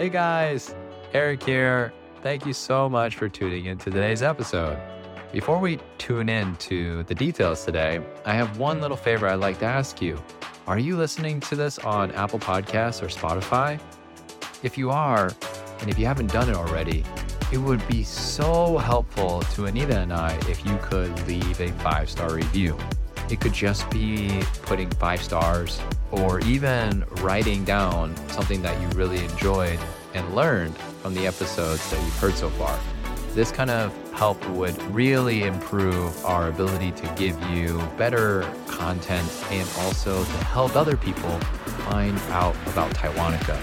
Hey guys, Eric here. Thank you so much for tuning in to today's episode. Before we tune in to the details today, I have one little favor I'd like to ask you. Are you listening to this on Apple Podcasts or Spotify? If you are, and if you haven't done it already, it would be so helpful to Anita and I if you could leave a 5-star review. It could just be putting 5 stars or even writing down something that you really enjoyed and learned from the episodes that you've heard so far. This kind of help would really improve our ability to give you better content and also to help other people find out about Taiwanica.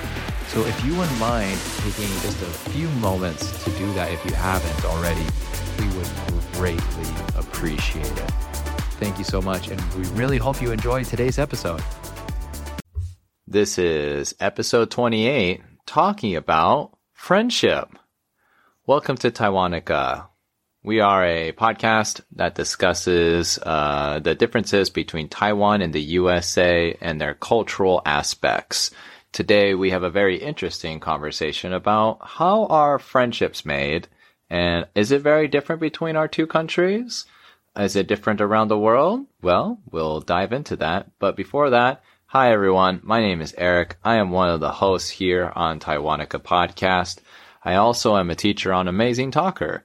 So if you wouldn't mind taking just a few moments to do that if you haven't already, we would greatly appreciate it. Thank you so much, and we really hope you enjoy today's episode. This is episode 28, talking about friendship. Welcome to Taiwanica. We are a podcast that discusses the differences between Taiwan and the USA and their cultural aspects. Today, we have a very interesting conversation about how are friendships made, and is it very different between our two countries? Is it different around the world? Well, we'll dive into that. But before that, hi everyone. My name is Eric. I am one of the hosts here on Taiwanica Podcast. I also am a teacher on Amazing Talker,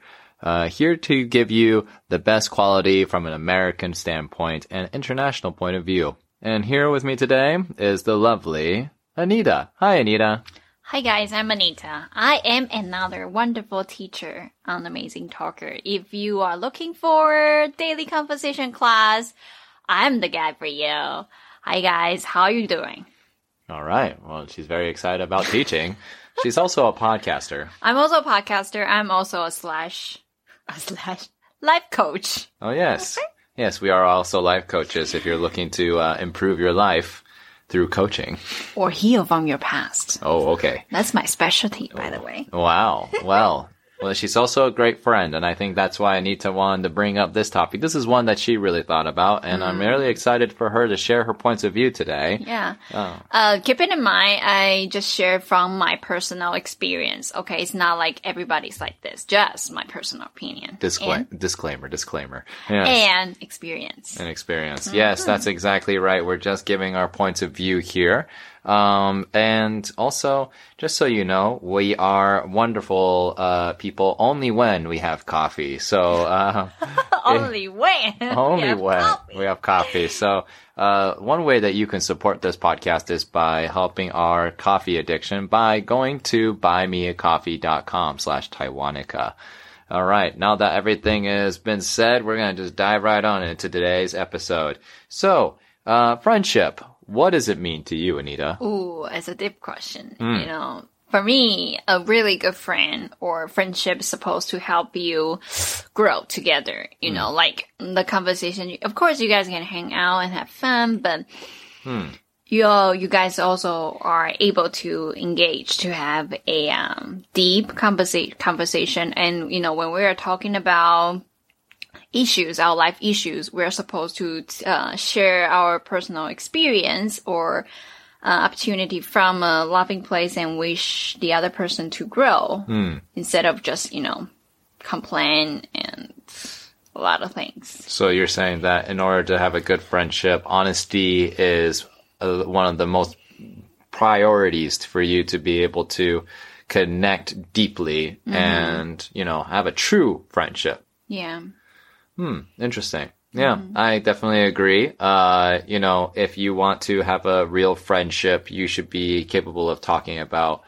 here to give you the best quality from an American standpoint and international point of view. And here with me today is the lovely Anita. Hi, Anita. Hi guys, I'm Anita. I am another wonderful teacher on Amazing Talker. If you are looking for daily conversation class, I'm the guy for you. Hi guys, how are you doing? All right. Well, she's very excited about teaching. She's also a podcaster. I'm also a podcaster. I'm also a slash life coach. Oh, yes. Yes, we are also life coaches if you're looking to improve your life through coaching. Or heal from your past. Oh, okay. That's my specialty, by the way. Wow. Well, she's also a great friend, and I think that's why Anita wanted to bring up this topic. This is one that she really thought about, and I'm really excited for her to share her points of view today. Yeah. Keeping in mind, I just shared from my personal experience. Okay, it's not like everybody's like this. Just my personal opinion. Disclaimer. Yes. And experience. Mm-hmm. Yes, that's exactly right. We're just giving our points of view here. And also, just so you know, we are wonderful, people only when we have coffee. So, we have coffee. So, one way that you can support this podcast is by helping our coffee addiction by going to buymeacoffee.com/Taiwanica. All right. Now that everything has been said, we're going to just dive right on into today's episode. So, friendship. What does it mean to you, Anita? Ooh, it's a deep question. You know, for me, a really good friend or friendship is supposed to help you grow together. You know, like the conversation. Of course, you guys can hang out and have fun, but you guys also are able to engage to have a deep conversation. And, you know, when we are talking about issues, our life issues, we're supposed to share our personal experience or opportunity from a loving place and wish the other person to grow instead of just, you know, complain and a lot of things. So you're saying that in order to have a good friendship, honesty is one of the most priorities for you to be able to connect deeply and, you know, have a true friendship. Yeah. Interesting. Yeah, I definitely agree. You know, if you want to have a real friendship, you should be capable of talking about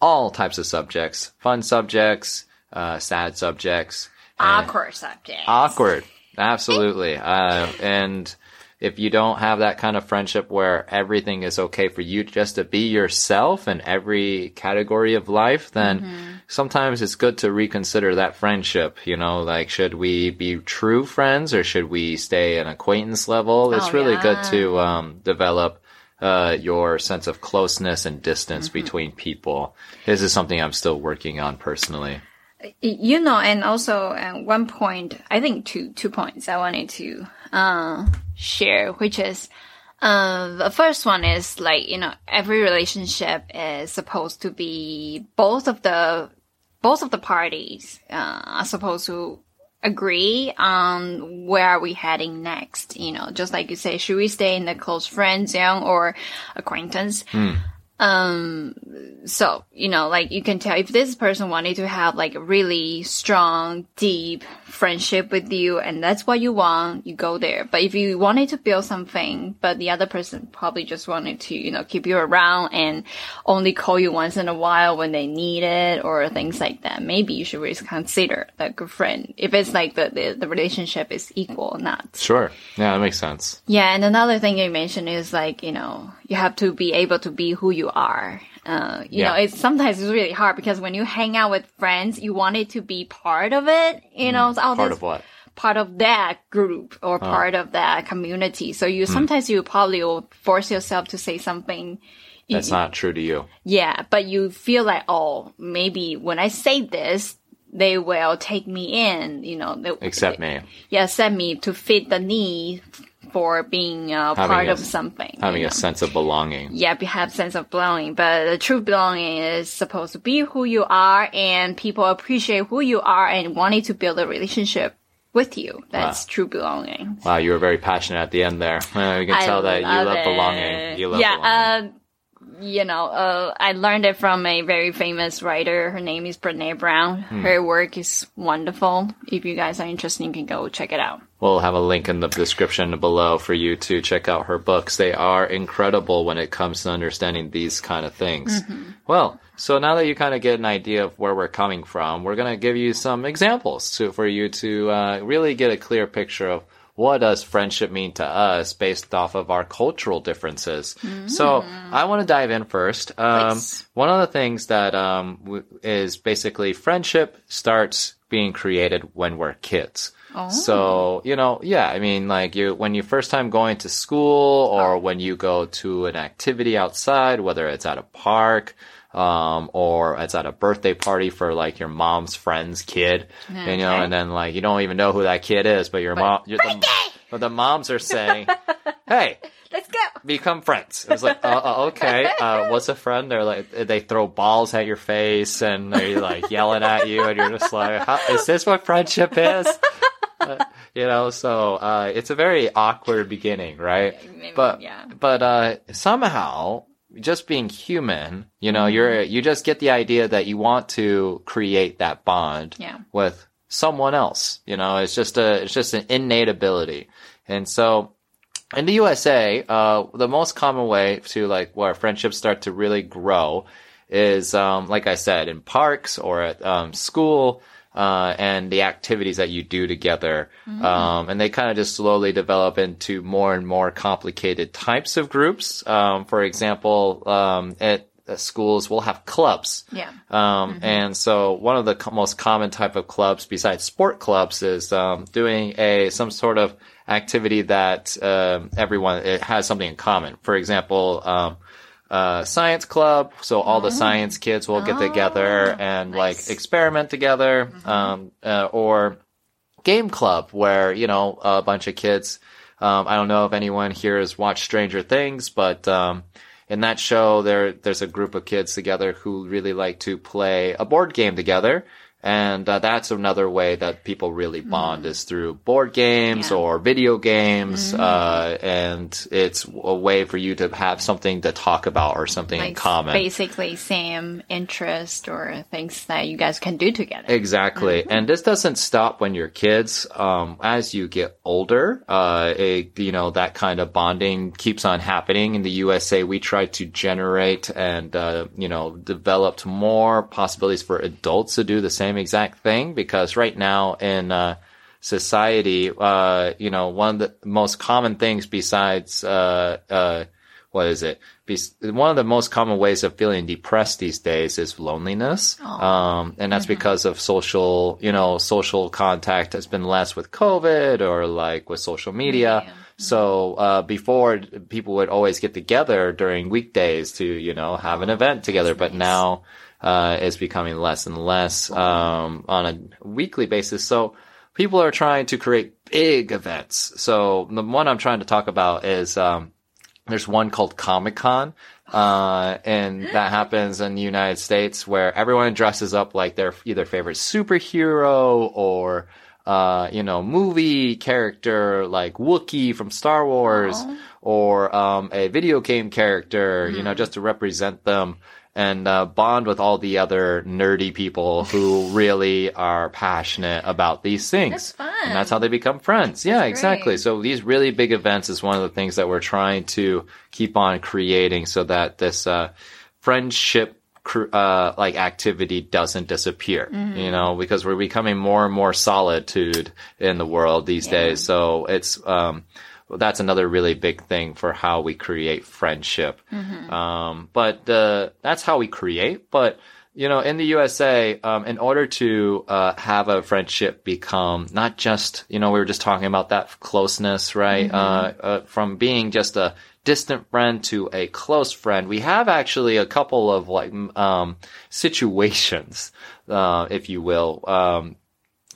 all types of subjects, fun subjects, sad subjects. Awkward subjects. Awkward. Absolutely. And if you don't have that kind of friendship where everything is okay for you just to be yourself in every category of life, then sometimes it's good to reconsider that friendship, you know, like should we be true friends or should we stay an acquaintance level? It's good to develop your sense of closeness and distance between people. This is something I'm still working on personally. You know, and also at one point, I think two points I wanted to share, which is The first one is like, you know, every relationship is supposed to be both of the parties are supposed to agree on where are we heading next. You know, just like you say, should we stay in the close friend zone or acquaintance? Mm. So, you know, like you can tell if this person wanted to have like a really strong, deep friendship with you and that's what you want, you go there. But if you wanted to build something, but the other person probably just wanted to, you know, keep you around and only call you once in a while when they need it or things like that, maybe you should reconsider the good friend. If it's like the relationship is equal or not. Sure. Yeah, that makes sense. Yeah. And another thing you mentioned is like, you know, you have to be able to be who you are. You know, sometimes it's really hard because when you hang out with friends, you want it to be part of it, you know. So, part of what? Part of that group or part of that community. So you sometimes you probably will force yourself to say something that's not true to you. Yeah, but you feel like, oh, maybe when I say this, they will take me in, you know. Accept me. Yeah, accept me to fit the need for being part of something. Having a sense of belonging. Yeah, you have a sense of belonging. But the true belonging is supposed to be who you are and people appreciate who you are and wanting to build a relationship with you. That's true belonging. Wow, you were very passionate at the end there. You can tell that you love belonging. You love belonging. I learned it from a very famous writer. Her name is Brene Brown. Her work is wonderful. If you guys are interested, you can go check it out. We'll have a link in the description below for you to check out her books. They are incredible when it comes to understanding these kind of things. Mm-hmm. Well, so now that you kind of get an idea of where we're coming from, we're going to give you some examples for you to really get a clear picture of what does friendship mean to us based off of our cultural differences? Mm-hmm. So I want to dive in first. One of the things that is basically friendship starts being created when we're kids. Oh. So, you know, yeah, I mean, like when you first time going to school or when you go to an activity outside, whether it's at a park, or it's at a birthday party for like your mom's friend's kid, you know, and then like you don't even know who that kid is, but your mom, the moms are saying, "Hey, let's go become friends." It was like, okay, what's a friend? They're like, they throw balls at your face and they're like yelling at you, and you're just like, "Is this what friendship is?" You know, so it's a very awkward beginning, right? But somehow, just being human, you know, you just get the idea that you want to create that bond with someone else. You know, it's just an innate ability. And so in the USA, the most common way to like where friendships start to really grow is, like I said, in parks or at, school, and the activities that you do together. Mm-hmm. And they kind of just slowly develop into more and more complicated types of groups. For example, at schools, we'll have clubs. Yeah. And so one of the most common type of clubs besides sport clubs is, doing some sort of activity that, it has something in common. For example, science club. So all the science kids will get together and like experiment together. Mm-hmm. Or game club where, you know, a bunch of kids, I don't know if anyone here has watched Stranger Things, but, in that show there's a group of kids together who really like to play a board game together. And that's another way that people really bond is through board games or video games. And it's a way for you to have something to talk about or something like in common. Basically same interest or things that you guys can do together. Exactly. Mm-hmm. And this doesn't stop when you're kids. As you get older, you know, that kind of bonding keeps on happening. In the USA, we try to generate and, you know, developed more possibilities for adults to do the same exact thing, because right now in society, you know, one of the most common things besides one of the most common ways of feeling depressed these days is loneliness. And that's because of social contact has been less with COVID or like with social media. Yeah. So, before people would always get together during weekdays to, you know, have an event together. But now, is becoming less and less, on a weekly basis. So people are trying to create big events. So the one I'm trying to talk about is, There's one called Comic-Con, and that happens in the United States where everyone dresses up like their either favorite superhero or, you know, movie character like Wookiee from Star Wars or a video game character, you know, just to represent them and bond with all the other nerdy people who really are passionate about these things. That's fun. And that's how they become friends. Yeah, that's exactly. Great. So these really big events is one of the things that we're trying to keep on creating so that this friendship like activity doesn't disappear, you know, because we're becoming more and more solitude in the world these days. So it's that's another really big thing for how we create friendship. But that's how we create. But, you know, in the USA, in order to have a friendship become not just, you know, we were just talking about that closeness, right? From being just a distant friend to a close friend, we have actually a couple of like situations, if you will,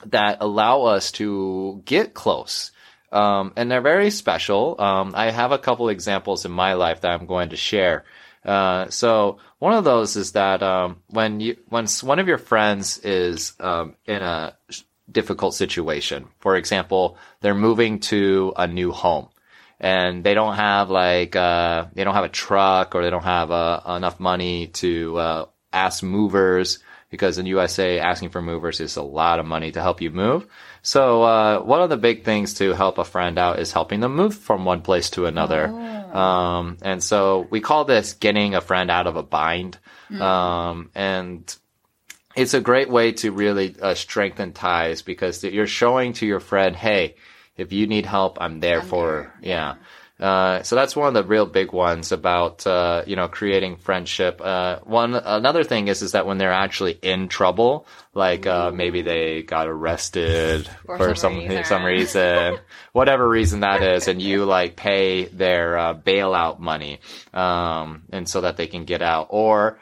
that allow us to get close. And they're very special. I have a couple examples in my life that I'm going to share. So one of those is that, when one of your friends is, in a difficult situation, for example, they're moving to a new home and they don't have like, they don't have a truck or they don't have, enough money to, ask movers. Because in the USA, asking for movers is a lot of money to help you move. So one of the big things to help a friend out is helping them move from one place to another. And so we call this getting a friend out of a bind. And it's a great way to really strengthen ties because you're showing to your friend, hey, if you need help, I'm there for you. Yeah. So that's one of the real big ones about, you know, creating friendship. Another thing is that when they're actually in trouble, like, maybe they got arrested for some reason, whatever reason that is, and you like pay their, bailout money, and so that they can get out or,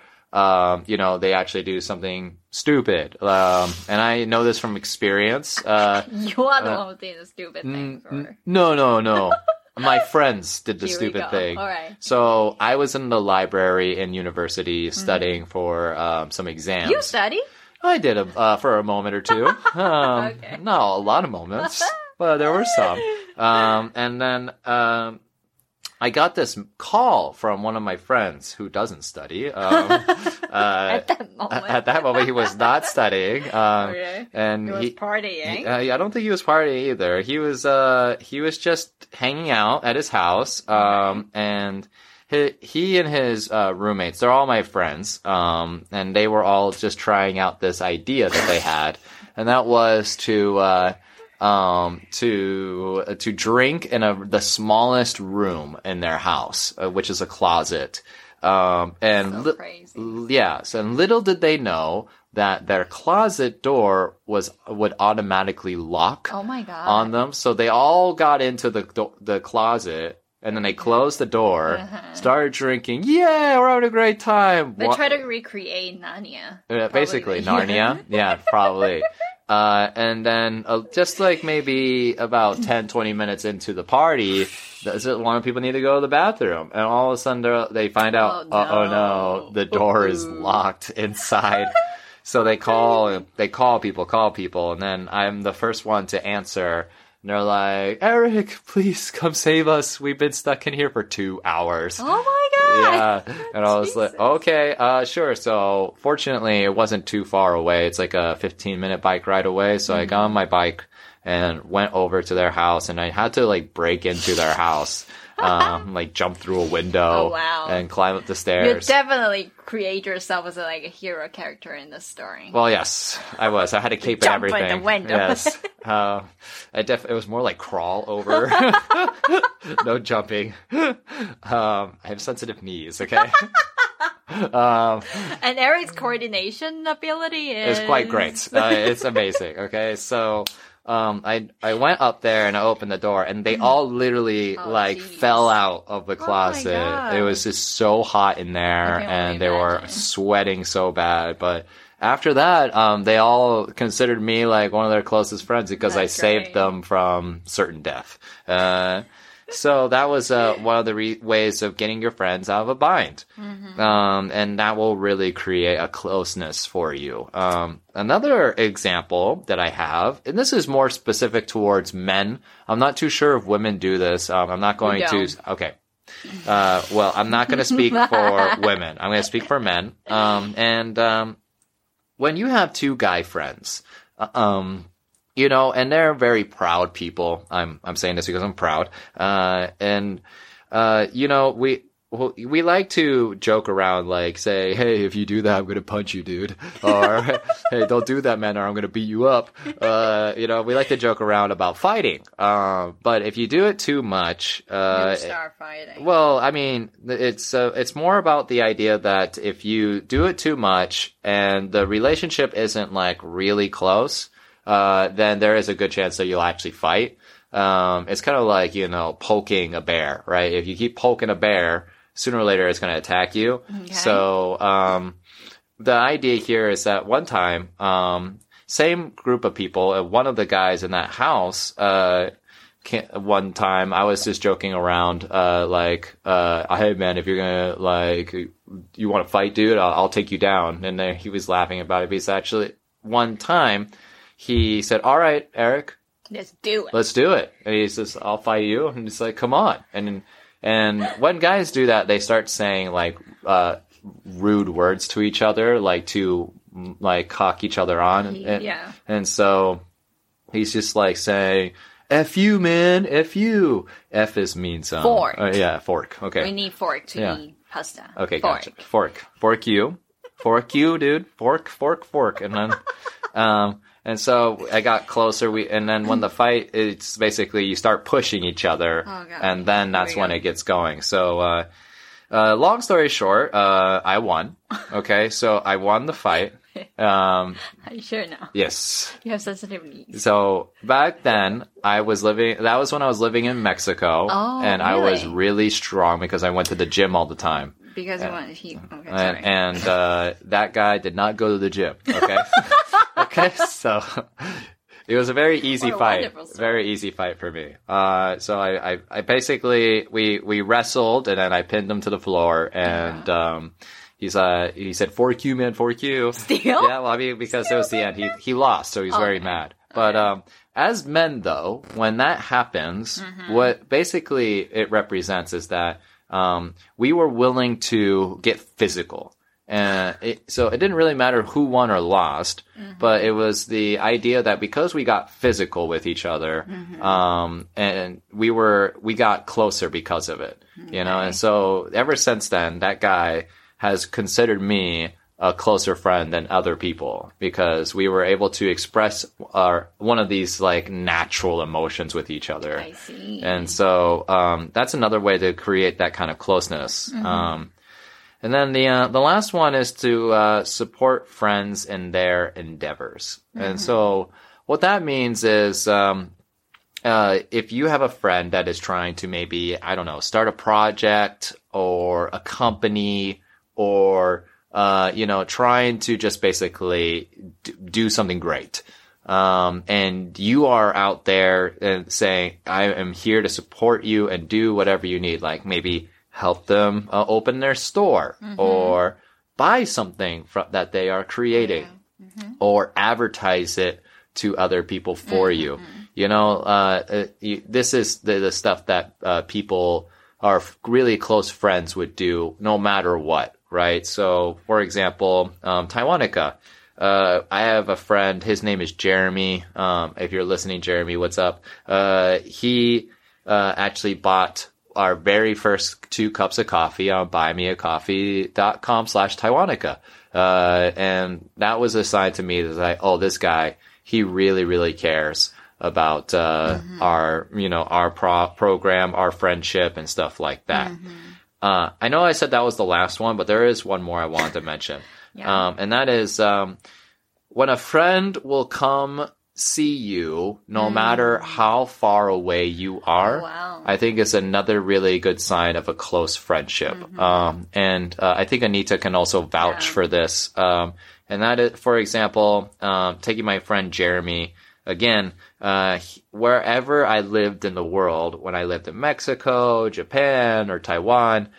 you know, they actually do something stupid. And I know this from experience. You are the one who did the stupid things. No. My friends did the stupid thing. All right. So I was in the library in university studying for some exams. You study? I did for a moment or two. Okay. No, a lot of moments, but there were some. And then I got this call from one of my friends who doesn't study. At that moment. At that moment, he was not studying. Okay. And he was partying. I don't think he was partying either. He was just hanging out at his house. And he and his roommates, they're all my friends. And they were all just trying out this idea that they had. And that was to drink in the smallest room in their house, which is a closet. And so crazy. Yes, and little did they know that their closet door would automatically lock on them. So they all got into the closet and then they closed the door, started drinking. Yeah, we're having a great time. They try to recreate Narnia. Basically Narnia. Yeah, probably. And then just like maybe about 10, 20 minutes into the party, a lot of people need to go to the bathroom. And all of a sudden they find out, oh no, the door is locked inside. So they call people. And then I'm the first one to answer. And they're like, Eric, please come save us. We've been stuck in here for 2 hours. Oh my God. Yeah, and I was like, okay, sure. So fortunately, it wasn't too far away. It's like a 15-minute bike ride away. So I got on my bike and went over to their house, and I had to like break into their house, like jump through a window and climb up the stairs. You definitely create yourself as like a hero character in this story. Well, yes, I was. I had a cape and everything. Jump in the window. Yes, it was more like crawl over. No jumping. I have sensitive knees, okay? And Eric's coordination ability is quite great. It's amazing, okay? So I went up there and I opened the door and they all literally fell out of the closet. It was just so hot in there and they were sweating so bad. But after that, they all considered me like one of their closest friends because I saved them from certain death. So that was one of the ways of getting your friends out of a bind. Mm-hmm. And that will really create a closeness for you. Another example that I have, and this is more specific towards men. I'm not too sure if women do this. I'm not going to... Okay. Well, I'm not going to speak for women. I'm going to speak for men. When you have two guy friends... you know, and they're very proud people. I'm saying this because I'm proud. You know, we like to joke around, like say, "Hey, if you do that, I'm gonna punch you, dude," or "Hey, don't do that, man, or I'm gonna beat you up." You know, we like to joke around about fighting. But if you do it too much, you start fighting. Well, I mean, it's more about the idea that if you do it too much and the relationship isn't like really close, then there is a good chance that you'll actually fight. It's kind of like, you know, poking a bear, right? If you keep poking a bear, sooner or later it's going to attack you. Okay. So, the idea here is that one time, same group of people, one of the guys in that house, one time I was just joking around, hey man, if you're gonna you want to fight, dude, I'll take you down. And then he was laughing about it because actually one time, he said, "All right, Eric. Let's do it. And he says, "I'll fight you." And it's like, "Come on." And when guys do that, they start saying rude words to each other, to cock each other on. Yeah. And so he's just saying, "F you, man, F you." F is means fork. Yeah, fork. Okay. We need fork to eat pasta. Okay, fork. Gotcha. Fork. Fork you. Fork you, dude. Fork, fork, fork. And then and so I got closer. And then when the fight, it's basically you start pushing each other, and then that's when it gets going. So, long story short, I won. Okay, so I won the fight. Are you sure now? Yes. You have sensitive needs. So back then, that was when I was living in Mexico, I was really strong because I went to the gym all the time. Because I wanted heat. Okay, sorry. And that guy did not go to the gym. Okay. Okay, so it was a very easy fight. Very easy fight for me. So I basically we wrestled and then I pinned him to the floor and he said, "Fork you, man, fork you." Still? Yeah, well, I mean, because it was the end. He lost, so he's very mad. But as men though, when that happens, what basically it represents is that we were willing to get physical. And so it didn't really matter who won or lost, but it was the idea that because we got physical with each other, and we got closer because of it, you know? And so ever since then, that guy has considered me a closer friend than other people because we were able to express one of these natural emotions with each other. I see. And so, that's another way to create that kind of closeness. And then the last one is to support friends in their endeavors. And so what that means is if you have a friend that is trying to maybe, I don't know, start a project or a company or, trying to just basically do something great. And you are out there and saying, "I am here to support you and do whatever you need." Like maybe help them open their store or buy something that they are creating or advertise it to other people for you. You know, this is the stuff that people are really close friends would do no matter what, right? So, for example, Taiwanica. I have a friend. His name is Jeremy. If you're listening, Jeremy, what's up? He actually bought our very first 2 cups of coffee on buymeacoffee.com/Taiwanica. And that was a sign to me that this guy, he really, really cares about, our, you know, our program, our friendship and stuff like that. I know I said that was the last one, but there is one more I wanted to mention. And that is, when a friend will come see you no matter how far away you are, I think is another really good sign of a close friendship. I think Anita can also vouch for this. And that is, for example, taking my friend Jeremy, Again, wherever I lived in the world, when I lived in Mexico, Japan, or Taiwan,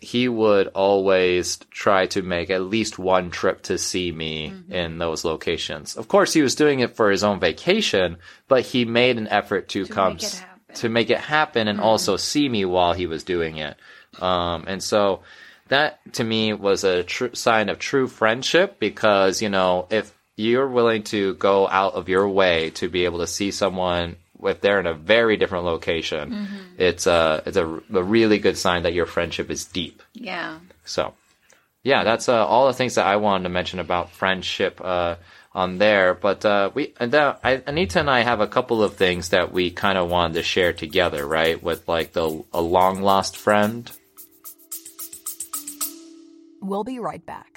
he would always try to make at least one trip to see me in those locations. Of course, he was doing it for his own vacation, but he made an effort to make it happen and also see me while he was doing it. And so that to me was a sign of true friendship, because, you know, if you're willing to go out of your way to be able to see someone if they're in a very different location, it's a really good sign that your friendship is deep. Yeah. So, yeah, that's all the things that I wanted to mention about friendship on there. But Anita and I have a couple of things that we kind of wanted to share together, right? With like a long lost friend. We'll be right back.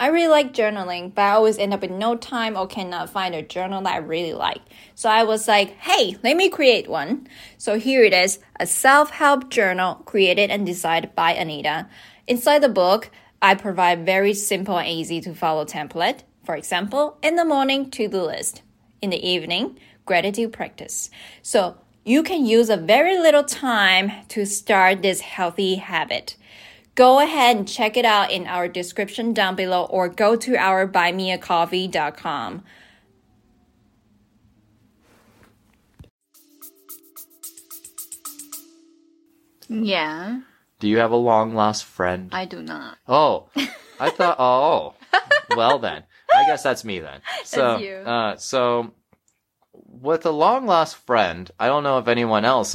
I really like journaling, but I always end up with no time or cannot find a journal that I really like. So I was like, hey, let me create one. So here it is, a self-help journal created and designed by Anita. Inside the book, I provide very simple and easy to follow template. For example, in the morning, to-do list. In the evening, gratitude practice. So you can use a very little time to start this healthy habit. Go ahead and check it out in our description down below, or go to our buymeacoffee.com. Yeah. Do you have a long lost friend? I do not. Oh, I thought, oh, well then, I guess that's me then. So, that's you. So with a long lost friend, I don't know if anyone else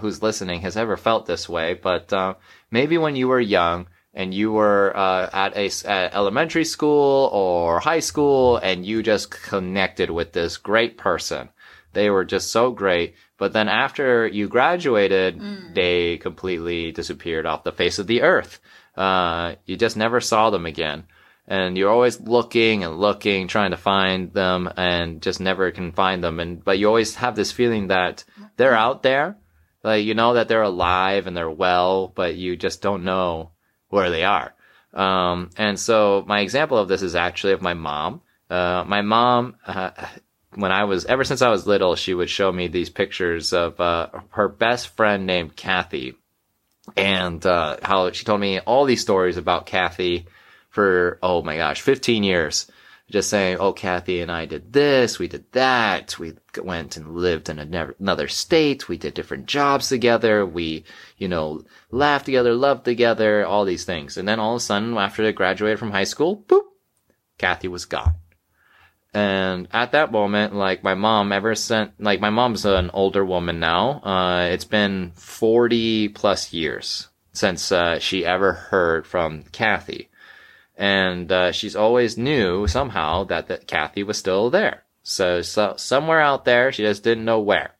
who's listening has ever felt this way, but, maybe when you were young and you were at elementary school or high school and you just connected with this great person. They were just so great. But then after you graduated, they completely disappeared off the face of the earth. You just never saw them again. And you're always looking and looking, trying to find them, and just never can find them. But you always have this feeling that they're out there. Like, you know that they're alive and they're well, but you just don't know where they are. And so my example of this is actually of my mom. My mom, ever since I was little, she would show me these pictures of her best friend named Kathy. And how she told me all these stories about Kathy for, oh my gosh, 15 years. Just saying, oh, Kathy and I did this, we did that, we went and lived in another state, we did different jobs together, we, you know, laughed together, loved together, all these things. And then all of a sudden, after they graduated from high school, boop, Kathy was gone. And at that moment, like, my mom's an older woman now. It's been 40 plus years since she ever heard from Kathy. And she's always knew somehow that Kathy was still there. So somewhere out there, she just didn't know where.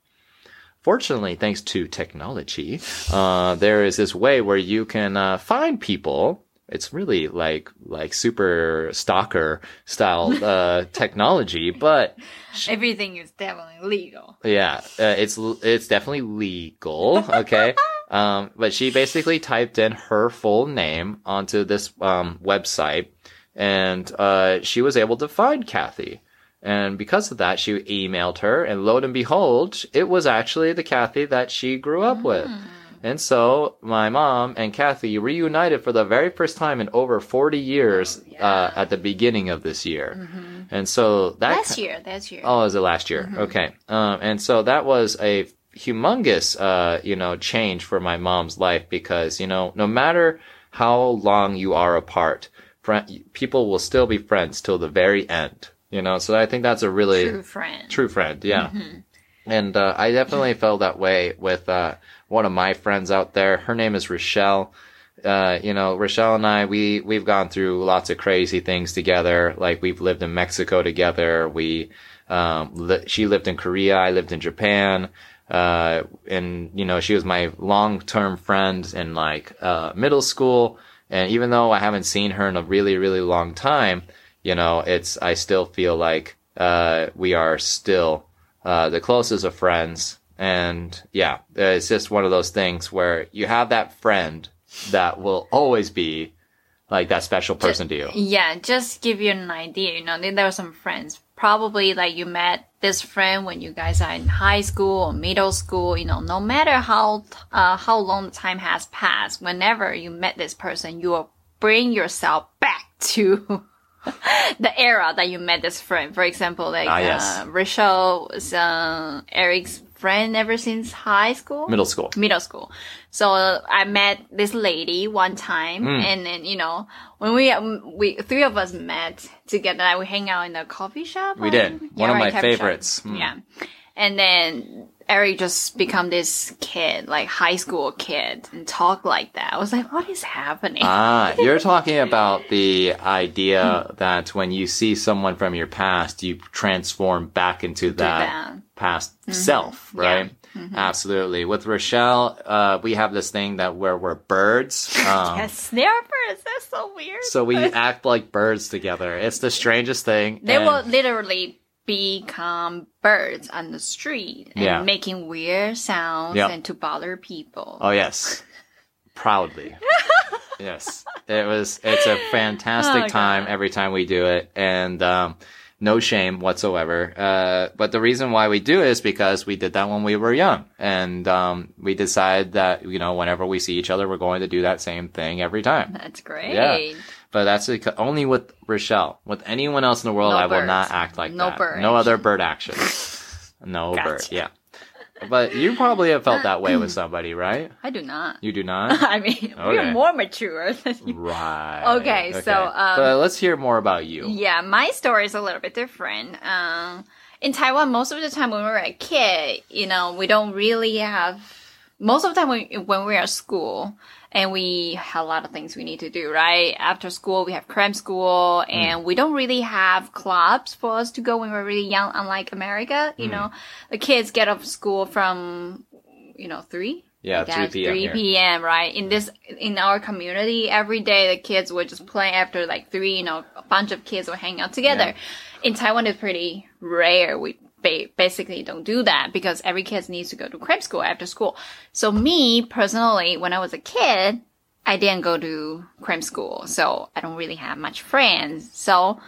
Fortunately, thanks to technology, there is this way where you can find people. It's really like super stalker style technology, but everything is definitely legal. Yeah, it's definitely legal. Okay. But she basically typed in her full name onto this website, and she was able to find Kathy. And because of that, she emailed her, and lo and behold, it was actually the Kathy that she grew up with. And so my mom and Kathy reunited for the very first time in over 40 years at the beginning of this year. And so last year. Oh, was it last year? Okay. And so that was a humongous, change for my mom's life, because, you know, no matter how long you are apart, people will still be friends till the very end, you know? So I think that's a really true friend. Yeah. And, I definitely felt that way with, one of my friends out there. Her name is Rochelle. Rochelle and I, we've gone through lots of crazy things together. Like, we've lived in Mexico together. She lived in Korea. I lived in Japan. And, you know, she was my long-term friend in middle school. And even though I haven't seen her in a really, really long time, you know, I still feel like, we are still, the closest of friends. And yeah, it's just one of those things where you have that friend that will always be like that special person to you? Yeah, just give you an idea. You know, there were some friends. Probably like you met this friend when you guys are in high school or middle school. You know, no matter how long the time has passed, whenever you met this person, you will bring yourself back to the era that you met this friend. For example, like Rochelle was Eric's friend ever since high school? Middle school. So I met this lady one time, and then, you know, when we three of us met together, like, we hang out in a coffee shop. We did. One of my favorites. Mm. Yeah. And then Eric just become this kid, like high school kid, and talk like that. I was like, what is happening? You're talking about the idea that when you see someone from your past, you transform back into that past self, right? Yeah. Mm-hmm. Absolutely. With Rochelle, we have this thing that where we're birds. Yes, they are birds. That's so weird. So we act like birds together. It's the strangest thing. They will literally become birds on the street and making weird sounds and to bother people. Oh, yes. Proudly. Yes. It's a fantastic time every time we do it. And, no shame whatsoever. But the reason why we do it is because we did that when we were young. And, we decided that, you know, whenever we see each other, we're going to do that same thing every time. That's great. Yeah. But that's only with Rochelle. With anyone else in the world, I will not act like that. No bird. No other bird action. No bird. Yeah. But you probably have felt that way with somebody, right? I do not. You do not? I mean, we're more mature than you. Right. Okay. So, but let's hear more about you. Yeah, my story is a little bit different. In Taiwan, most of the time when we were a kid, you know, we don't really have... Most of the time when we're at school, and we have a lot of things we need to do, right? After school, we have cram school, and we don't really have clubs for us to go when we're really young, unlike America. You know, the kids get off school from, you know, 3? Yeah, 3 p.m., right? In our community, every day the kids would just play after like 3, you know, a bunch of kids would hang out together. Yeah. In Taiwan, it's pretty rare. We basically don't do that because every kid needs to go to cram school after school. So me, personally, when I was a kid, I didn't go to cram school. So I don't really have much friends. So,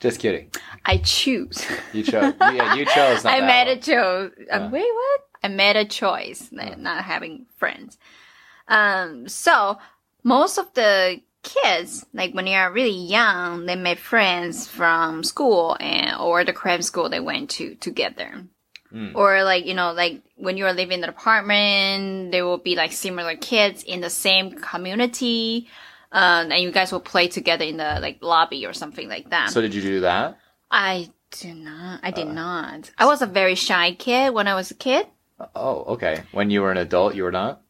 just kidding. I choose. You chose. Yeah, you chose. Not I made one. A choice. Yeah. Wait, what? I made a choice. Not having friends. So most of the kids, like when you are really young, they made friends from school or the cram school they went to together. Or like, you know, like when you are living in the apartment, there will be like similar kids in the same community, and you guys will play together in the like lobby or something like that. So did you do that? I did not. I was a very shy kid when I was a kid. Oh, okay. When you were an adult, you were not?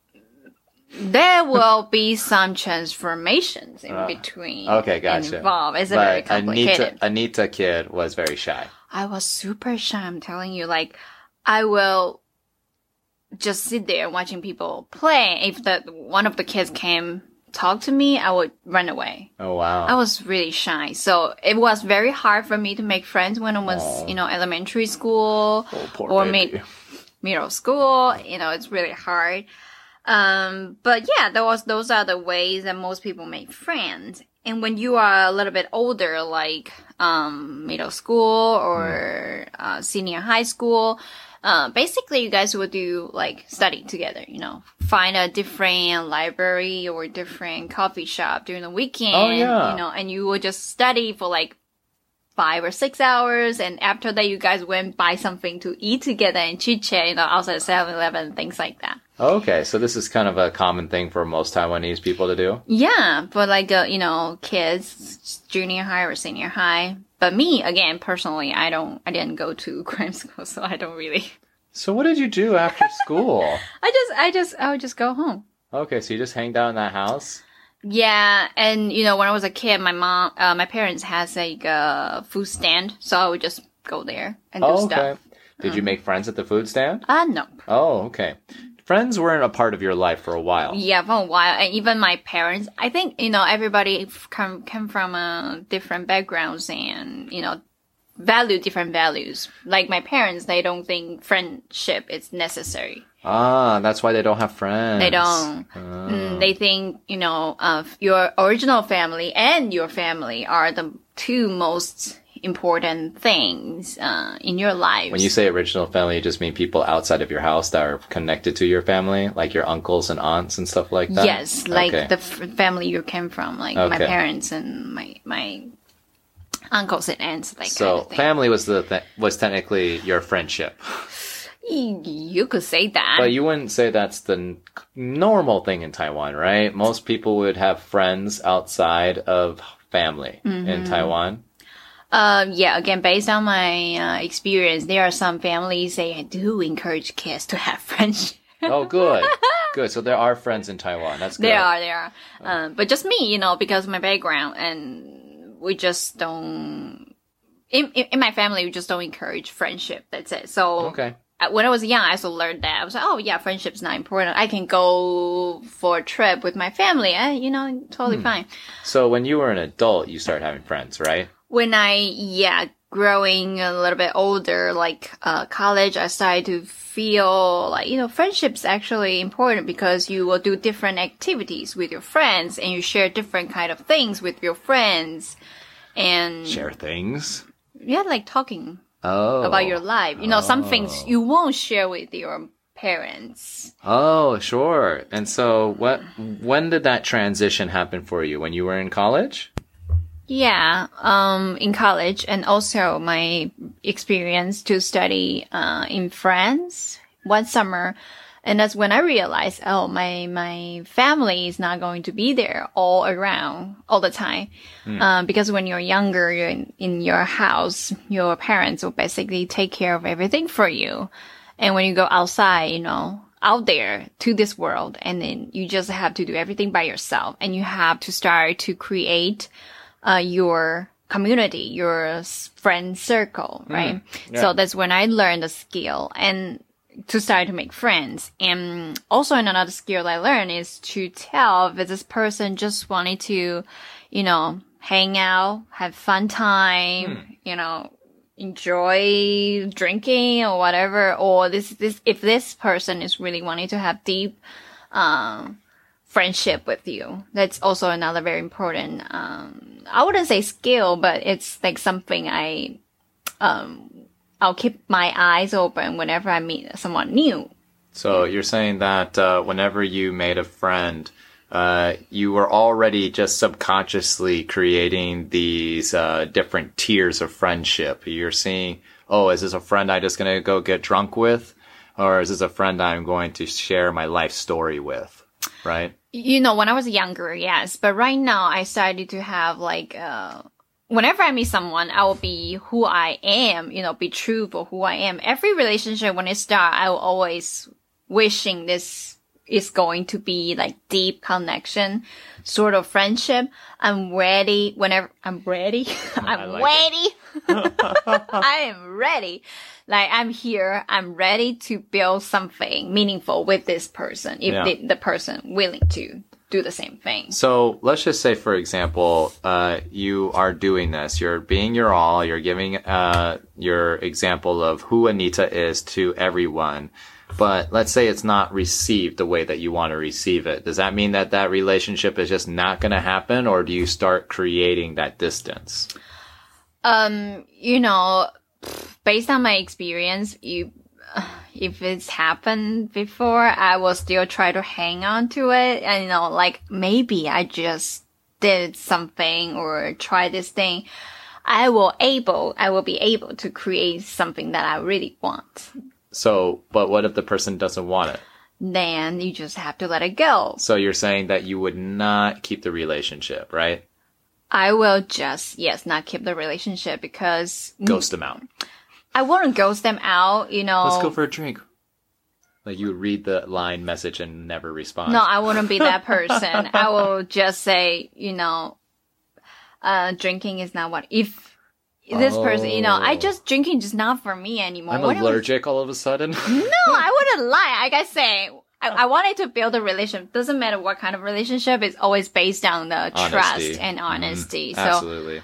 There will be some transformations in between. Okay, gotcha. Involved. It's very complicated. Anita kid was very shy. I was super shy, I'm telling you. Like, I will just sit there watching people play. If one of the kids came talk to me, I would run away. Oh, wow. I was really shy. So it was very hard for me to make friends when I was, you know, elementary school or middle school. You know, it's really hard. But yeah, those are the ways that most people make friends. And when you are a little bit older, like, middle school or, senior high school, basically you guys will do like study together, you know, find a different library or different coffee shop during the weekend, you know, and you will just study for like 5 or 6 hours, and after that you guys went buy something to eat together and chit chat, you know, outside 7-Eleven, things like that. Okay, so this is kind of a common thing for most Taiwanese people to do? Yeah, for like, you know, kids, junior high or senior high. But me, again, personally, I didn't go to cram school, so I don't really. So what did you do after school? I would just go home. Okay, so you just hanged out in that house? Yeah, and you know, when I was a kid, my parents has like a food stand, so I would just go there and do stuff. Okay. Did you make friends at the food stand? No. Oh, okay. Friends weren't a part of your life for a while. Yeah, for a while, and even my parents. I think, you know, everybody come from different backgrounds, and you know, value different values. Like my parents, they don't think friendship is necessary. Ah, that's why they don't have friends. They don't. Oh. They think, you know, your original family and your family are the two most important things in your life. When you say original family, you just mean people outside of your house that are connected to your family, like your uncles and aunts and stuff like that? Yes, like okay. The family you came from, like okay. My parents and my uncles and aunts. That so kind of thing. Family was was technically your friendship. You could say that. But you wouldn't say that's the normal thing in Taiwan, right? Most people would have friends outside of family in Taiwan. Yeah, again, based on my experience, there are some families they do encourage kids to have friendship. Oh, good. Good. So there are friends in Taiwan. That's good. There are. But just me, you know, because of my background, and we just don't... In my family, we just don't encourage friendship. That's it. So... Okay. When I was young, I also learned that. I was like, oh, yeah, friendship's not important. I can go for a trip with my family. You know, totally fine. So when you were an adult, you started having friends, right? When growing a little bit older, like college, I started to feel like, you know, friendship's actually important because you will do different activities with your friends and you share different kind of things with your friends. And share things? Yeah, like talking. Oh. About your life. You know, some things you won't share with your parents. Oh, sure. And so when did that transition happen for you? When you were in college? Yeah, in college, and also my experience to study in France one summer. And that's when I realized, oh, my family is not going to be there all around, all the time. Because when you're younger, you're in your house, your parents will basically take care of everything for you. And when you go outside, you know, out there to this world, and then you just have to do everything by yourself. And you have to start to create your community, your friend circle, right? Yeah. So that's when I learned the skill. And... to start to make friends. And also another skill I learned is to tell if this person just wanted to, you know, hang out, have fun time, you know, enjoy drinking or whatever, or if this person is really wanting to have deep friendship with you. That's also another very important I wouldn't say skill, but it's like something I'll keep my eyes open whenever I meet someone new. So you're saying that whenever you made a friend, you were already just subconsciously creating these different tiers of friendship. You're seeing, oh, is this a friend I'm just going to go get drunk with? Or is this a friend I'm going to share my life story with? Right? You know, when I was younger, yes. But right now, I started to have like... whenever I meet someone, I will be who I am, you know, be true for who I am. Every relationship, when it starts, I will always wishing this is going to be like deep connection, sort of friendship. I'm ready. Whenever I'm ready, I am ready. Like I'm here. I'm ready to build something meaningful with this person. If the person willing to. Do the same thing. So let's just say, for example, you are doing this. You're being your all. You're giving your example of who Anita is to everyone. But let's say it's not received the way that you want to receive it. Does that mean that that relationship is just not going to happen? Or do you start creating that distance? You know, based on my experience, if it's happened before, I will still try to hang on to it. And, you know, like maybe I just did something or try this thing. I will be able to create something that I really want. So, but what if the person doesn't want it? Then you just have to let it go. So you're saying that you would not keep the relationship, right? I will just, yes, not keep the relationship because... Ghost them out. I wouldn't ghost them out, you know. Let's go for a drink. Like you read the line message and never respond. No, I wouldn't be that person. I will just say, you know, drinking is not what... If this person, you know, drinking is not for me anymore. I'm allergic all of a sudden. No, I wouldn't lie. Like I say, I wanted to build a relationship. Doesn't matter what kind of relationship. It's always based on the honesty. Trust and honesty. So absolutely.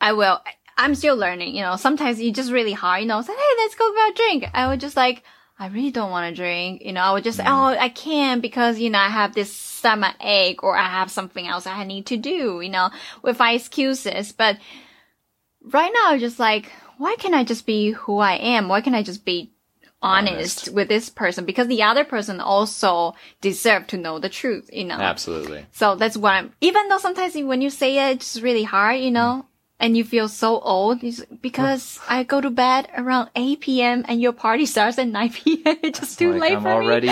I will... I'm still learning, you know, sometimes it's just really hard, you know, say, hey, let's go grab a drink. I would just like, I really don't want to drink, you know, I would just, oh, I can't because, you know, I have this stomach ache or I have something else I need to do, you know, with my excuses. But right now, I'm just like, why can't I just be who I am? Why can't I just be honest with this person? Because the other person also deserve to know the truth, you know. Absolutely. So that's what I'm, even though sometimes when you say it, it's really hard, you know. And you feel so old because I go to bed around 8 p.m. and your party starts at 9 p.m. It's just too late for me. I'm already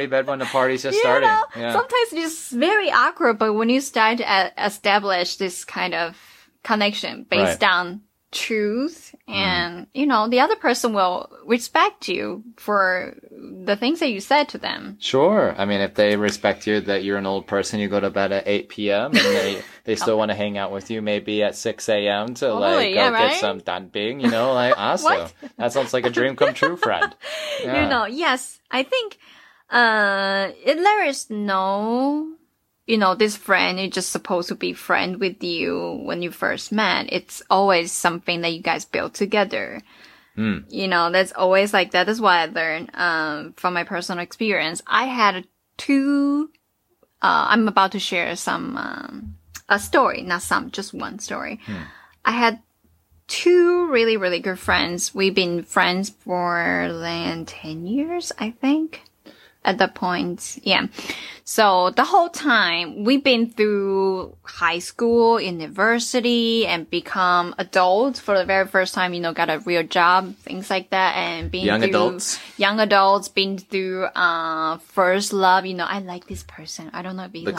in bed when the party's just starting. Know? Yeah. Sometimes it's very awkward, but when you start to establish this kind of connection based on truth and, you know, the other person will respect you for the things that you said to them. Sure. I mean, if they respect you that you're an old person, you go to bed at 8 p.m. and they still want to hang out with you maybe at 6 a.m. to get some danbing, you know, like awesome. That sounds like a dream come true, friend. Yeah. You know, yes. I think there is no, you know, this friend is just supposed to be friend with you when you first met. It's always something that you guys build together. Mm. You know, that's always like that. That is what I learned from my personal experience. I had I'm about to share just one story. Mm. I had two really, really good friends. We've been friends for 10 years, I think. At that point, yeah. So the whole time we've been through high school, university, and become adults for the very first time, you know, got a real job, things like that, and being young adults, been through first love, you know, I like this person. I don't know if he likes me.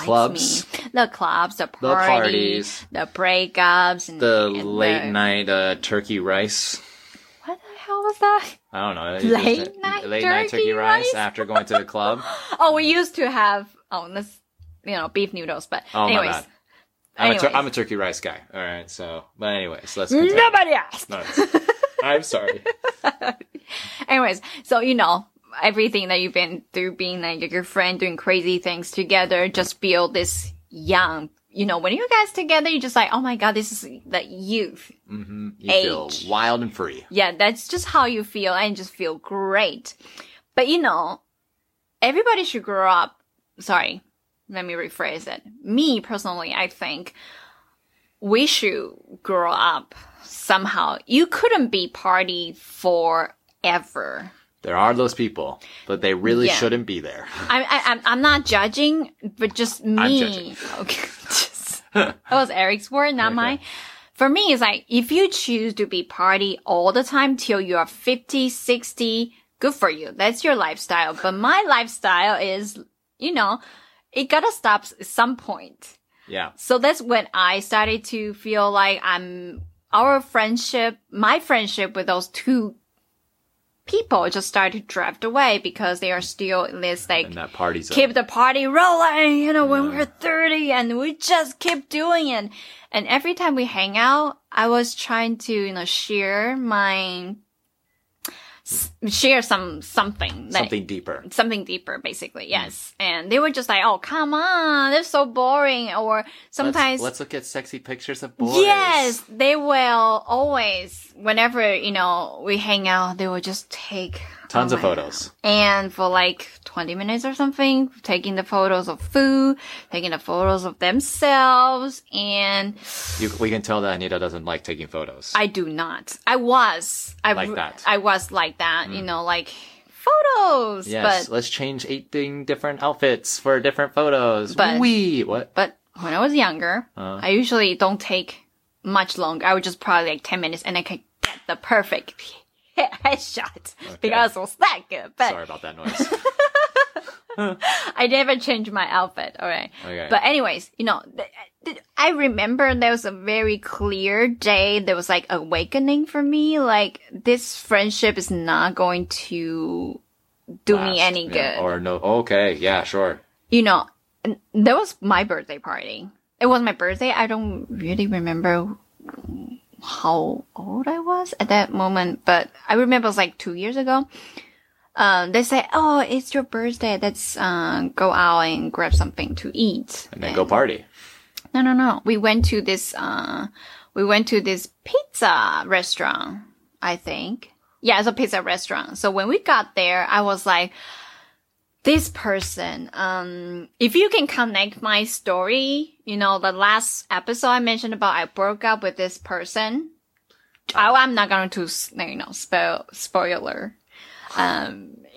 The clubs, the parties, the breakups, and the late night turkey rice. What the hell was that? I don't know. Late night turkey rice after going to the club. Oh, we used to have beef noodles, but anyways. My bad. I'm a turkey rice guy. All right, so but anyways, let's continue. Nobody asked. No, I'm sorry. Anyways, so you know everything that you've been through, being like your friend, doing crazy things together, just build this young. You know, when you guys together, you're just like, oh my God, this is the youth age. Feel wild and free. Yeah, that's just how you feel and just feel great. But, you know, everybody should grow up. Sorry, let me rephrase it. Me, personally, I think we should grow up somehow. You couldn't be party forever. There are those people, but they really shouldn't be there. I'm not judging, but just me. I'm judging. Okay. That was Eric's word, not mine. For me, it's like, if you choose to be party all the time till you are 50, 60, good for you. That's your lifestyle. But my lifestyle is, you know, it gotta stop at some point. Yeah. So that's when I started to feel like my friendship with those two people just start to drift away because they are still in this, like, keep the party rolling, you know, when we're 30 and we just keep doing it. And every time we hang out, I was trying to, you know, share something. Something deeper, basically, yes. Mm. And they were just like, oh, come on, they're so boring. Or sometimes... Let's look at sexy pictures of boys. Yes, they will always, whenever, you know, we hang out, they will just take... Tons of photos. And for like 20 minutes or something, taking the photos of food, taking the photos of themselves, and... We can tell that Anita doesn't like taking photos. I do not. I was like that, you know, like... Photos! Yes, but, let's change 18 different outfits for different photos. But when I was younger, I usually don't take much longer. I would just probably like 10 minutes and I could get the perfect... headshot because it was that good. But sorry about that noise. I never changed my outfit. All right. Okay. But anyways, you know, I remember there was a very clear day. There was like awakening for me. Like this friendship is not going to do me any good. Or no. Okay. Yeah. Sure. You know, that was my birthday party. It was my birthday. I don't really remember how old I was at that moment, but I remember it was like 2 years ago. They say, oh, it's your birthday. Let's go out and grab something to eat. And then go party. No. We went to this pizza restaurant, I think. Yeah, it's a pizza restaurant. So when we got there, I was like, this person, if you can connect my story, you know, the last episode I mentioned about I broke up with this person. I'm not going to, you know, spoiler.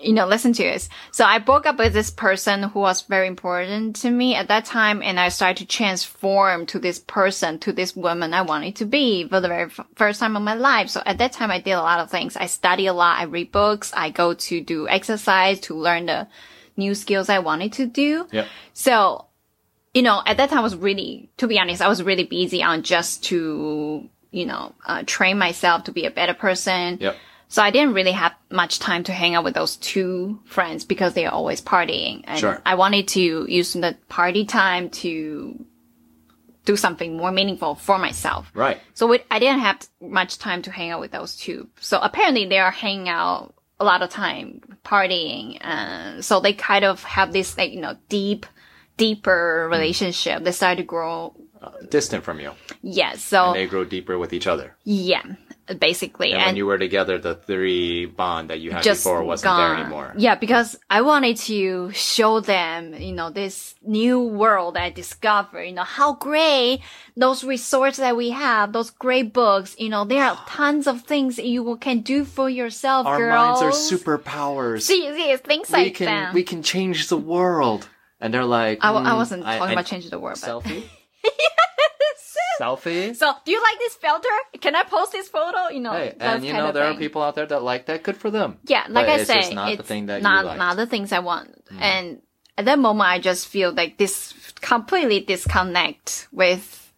You know, listen to this. So I broke up with this person who was very important to me at that time, and I started to transform to this person, to this woman I wanted to be for the very first time in my life. So at that time, I did a lot of things. I study a lot. I read books. I go to do exercise to learn the new skills I wanted to do. Yep. So, you know, at that time, I was really, to be honest, I was really busy on just to, you know, train myself to be a better person. Yep. So I didn't really have much time to hang out with those two friends because they are always partying. And sure. I wanted to use the party time to do something more meaningful for myself. Right. So I didn't have much time to hang out with those two. So apparently they are hanging out a lot of time, partying. So they kind of have this, like, you know, deeper relationship. They started to grow distant from you. Yeah. So and they grow deeper with each other. Yeah. Basically. And when you were together, the three bond that you had before wasn't there anymore. Yeah, because I wanted to show them, you know, this new world I discovered, you know, how great those resources that we have, those great books, you know, there are tons of things you can do for yourself, girls. Our minds are superpowers. See, things like that. We can change the world. And they're like... I wasn't talking about changing the world. Selfie? Selfie. So, do you like this filter? Can I post this photo? You know, hey, and you know, there are people out there that like that. Good for them. Yeah, like I say, it's not the things I want. Mm. And at that moment, I just feel like this completely disconnect with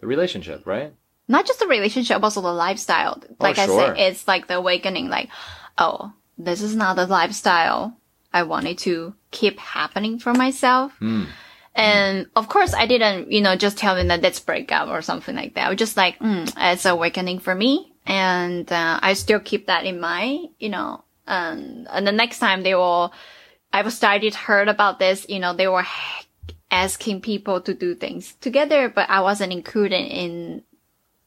the relationship, right? Not just the relationship, also the lifestyle. Like I say, it's like the awakening. Like, oh, this is not the lifestyle I wanted to keep happening for myself. Mm. And of course, I didn't, you know, just tell them that let's break up or something like that. I was just like, it's awakening for me. And I still keep that in mind, you know. And the next time I heard about this, you know, they were asking people to do things together, but I wasn't included in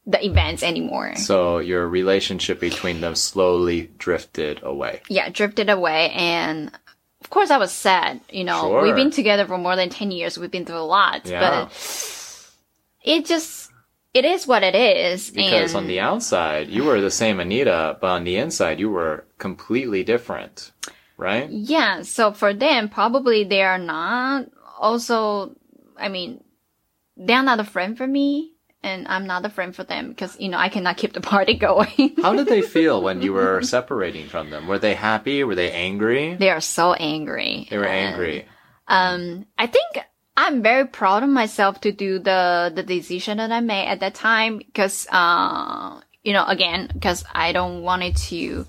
the events anymore. So your relationship between them slowly drifted away. Yeah, drifted away. And... of course, I was sad, you know. Sure. We've been together for more than 10 years. We've been through a lot. Yeah. But it is what it is. Because on the outside, you were the same Anita, but on the inside, you were completely different, right? Yeah. So for them, probably they are not also, I mean, they're not a friend for me. And I'm not a friend for them because, you know, I cannot keep the party going. How did they feel when you were separating from them? Were they happy? Were they angry? They are so angry. They were angry. I think I'm very proud of myself to do the decision that I made at that time because, you know, again, because I don't want it to...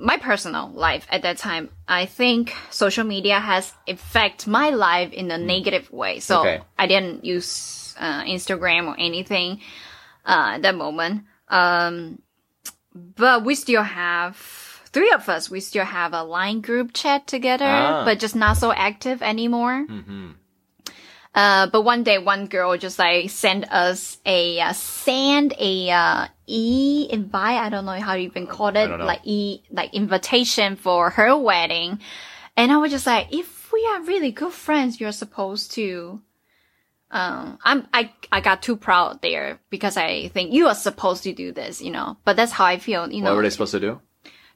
my personal life at that time, I think social media has affected my life in a negative way. So okay. I didn't use Instagram or anything at that moment. But we still have, three of us, we still have a line group chat together, but just not so active anymore. Mm-hmm. But one day, one girl just like sent us e-invite. I don't know how you even call it. Like invitation for her wedding. And I was just like, if we are really good friends, you're supposed to, I got too proud there because I think you are supposed to do this, you know, but that's how I feel, you know. What were they supposed to do?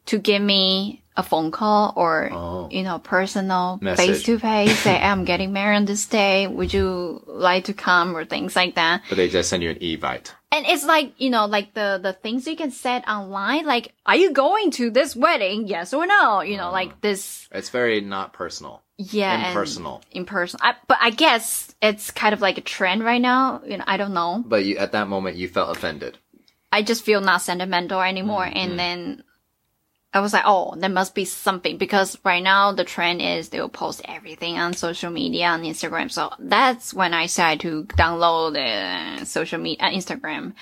To give me a phone call or, you know, personal message. Face-to-face, say, I'm getting married on this day. Would you like to come or things like that? But they just send you an invite. And it's like, you know, like the things you can set online, like, are you going to this wedding? Yes or no? You know, like this. It's very not personal. Yeah. Impersonal. But I guess it's kind of like a trend right now. You know, I don't know. But you, at that moment, you felt offended. I just feel not sentimental anymore. Mm-hmm. And then... I was like, oh, there must be something because right now the trend is they will post everything on social media, on Instagram. So that's when I decided to download social media, Instagram.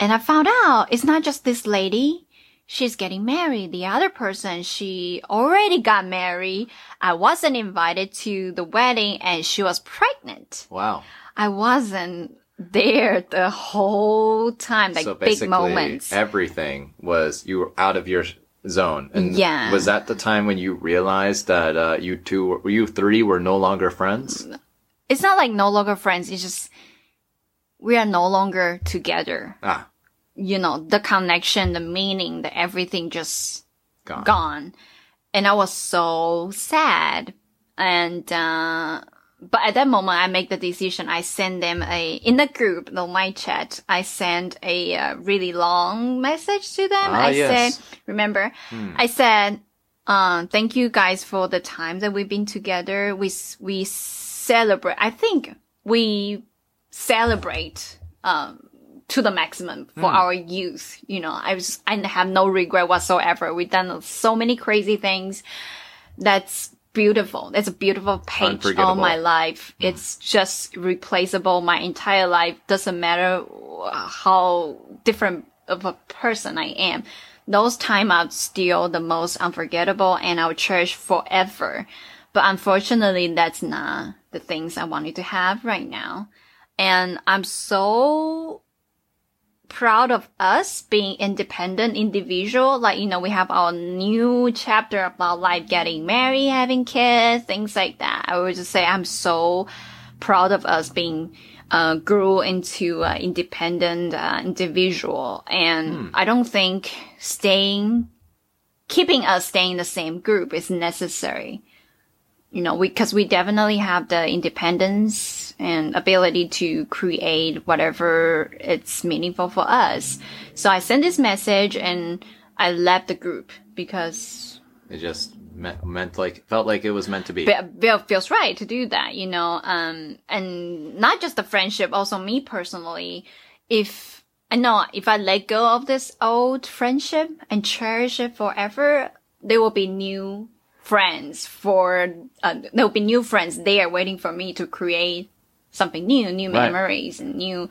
And I found out it's not just this lady. she's getting married. The other person, she already got married. I wasn't invited to the wedding and she was pregnant. Wow. I wasn't there the whole time, like so big moments. Everything was, you were out of your zone. And yeah. Was that the time when you realized that you three were no longer friends? It's not like no longer friends. It's just we are no longer together. Ah. You know, the connection, the meaning, the everything just gone. And I was so sad. And, but at that moment, I make the decision. I send them in the group, the my chat, I send a really long message to them. I said, thank you guys for the time that we've been together. We celebrate. I think we celebrate, to the maximum for our youth. You know, I have no regret whatsoever. We've done so many crazy things. That's beautiful. That's a beautiful page of my life. It's just replaceable. My entire life doesn't matter how different of a person I am. Those time are still the most unforgettable and I'll cherish forever. But unfortunately, that's not the things I wanted to have right now. And I'm so proud of us being independent individual. Like, you know, we have our new chapter about life, getting married, having kids, things like that. I would just say I'm so proud of us being grew into independent individual. And I don't think keeping us in the same group is necessary. You know, because we definitely have the independence and ability to create whatever it's meaningful for us. So I sent this message and I left the group because it just felt like it was meant to be. It feels right to do that, you know. And not just the friendship, also me personally. If I let go of this old friendship and cherish it forever, there will be new friends there'll be new friends there waiting for me to create something new memories and new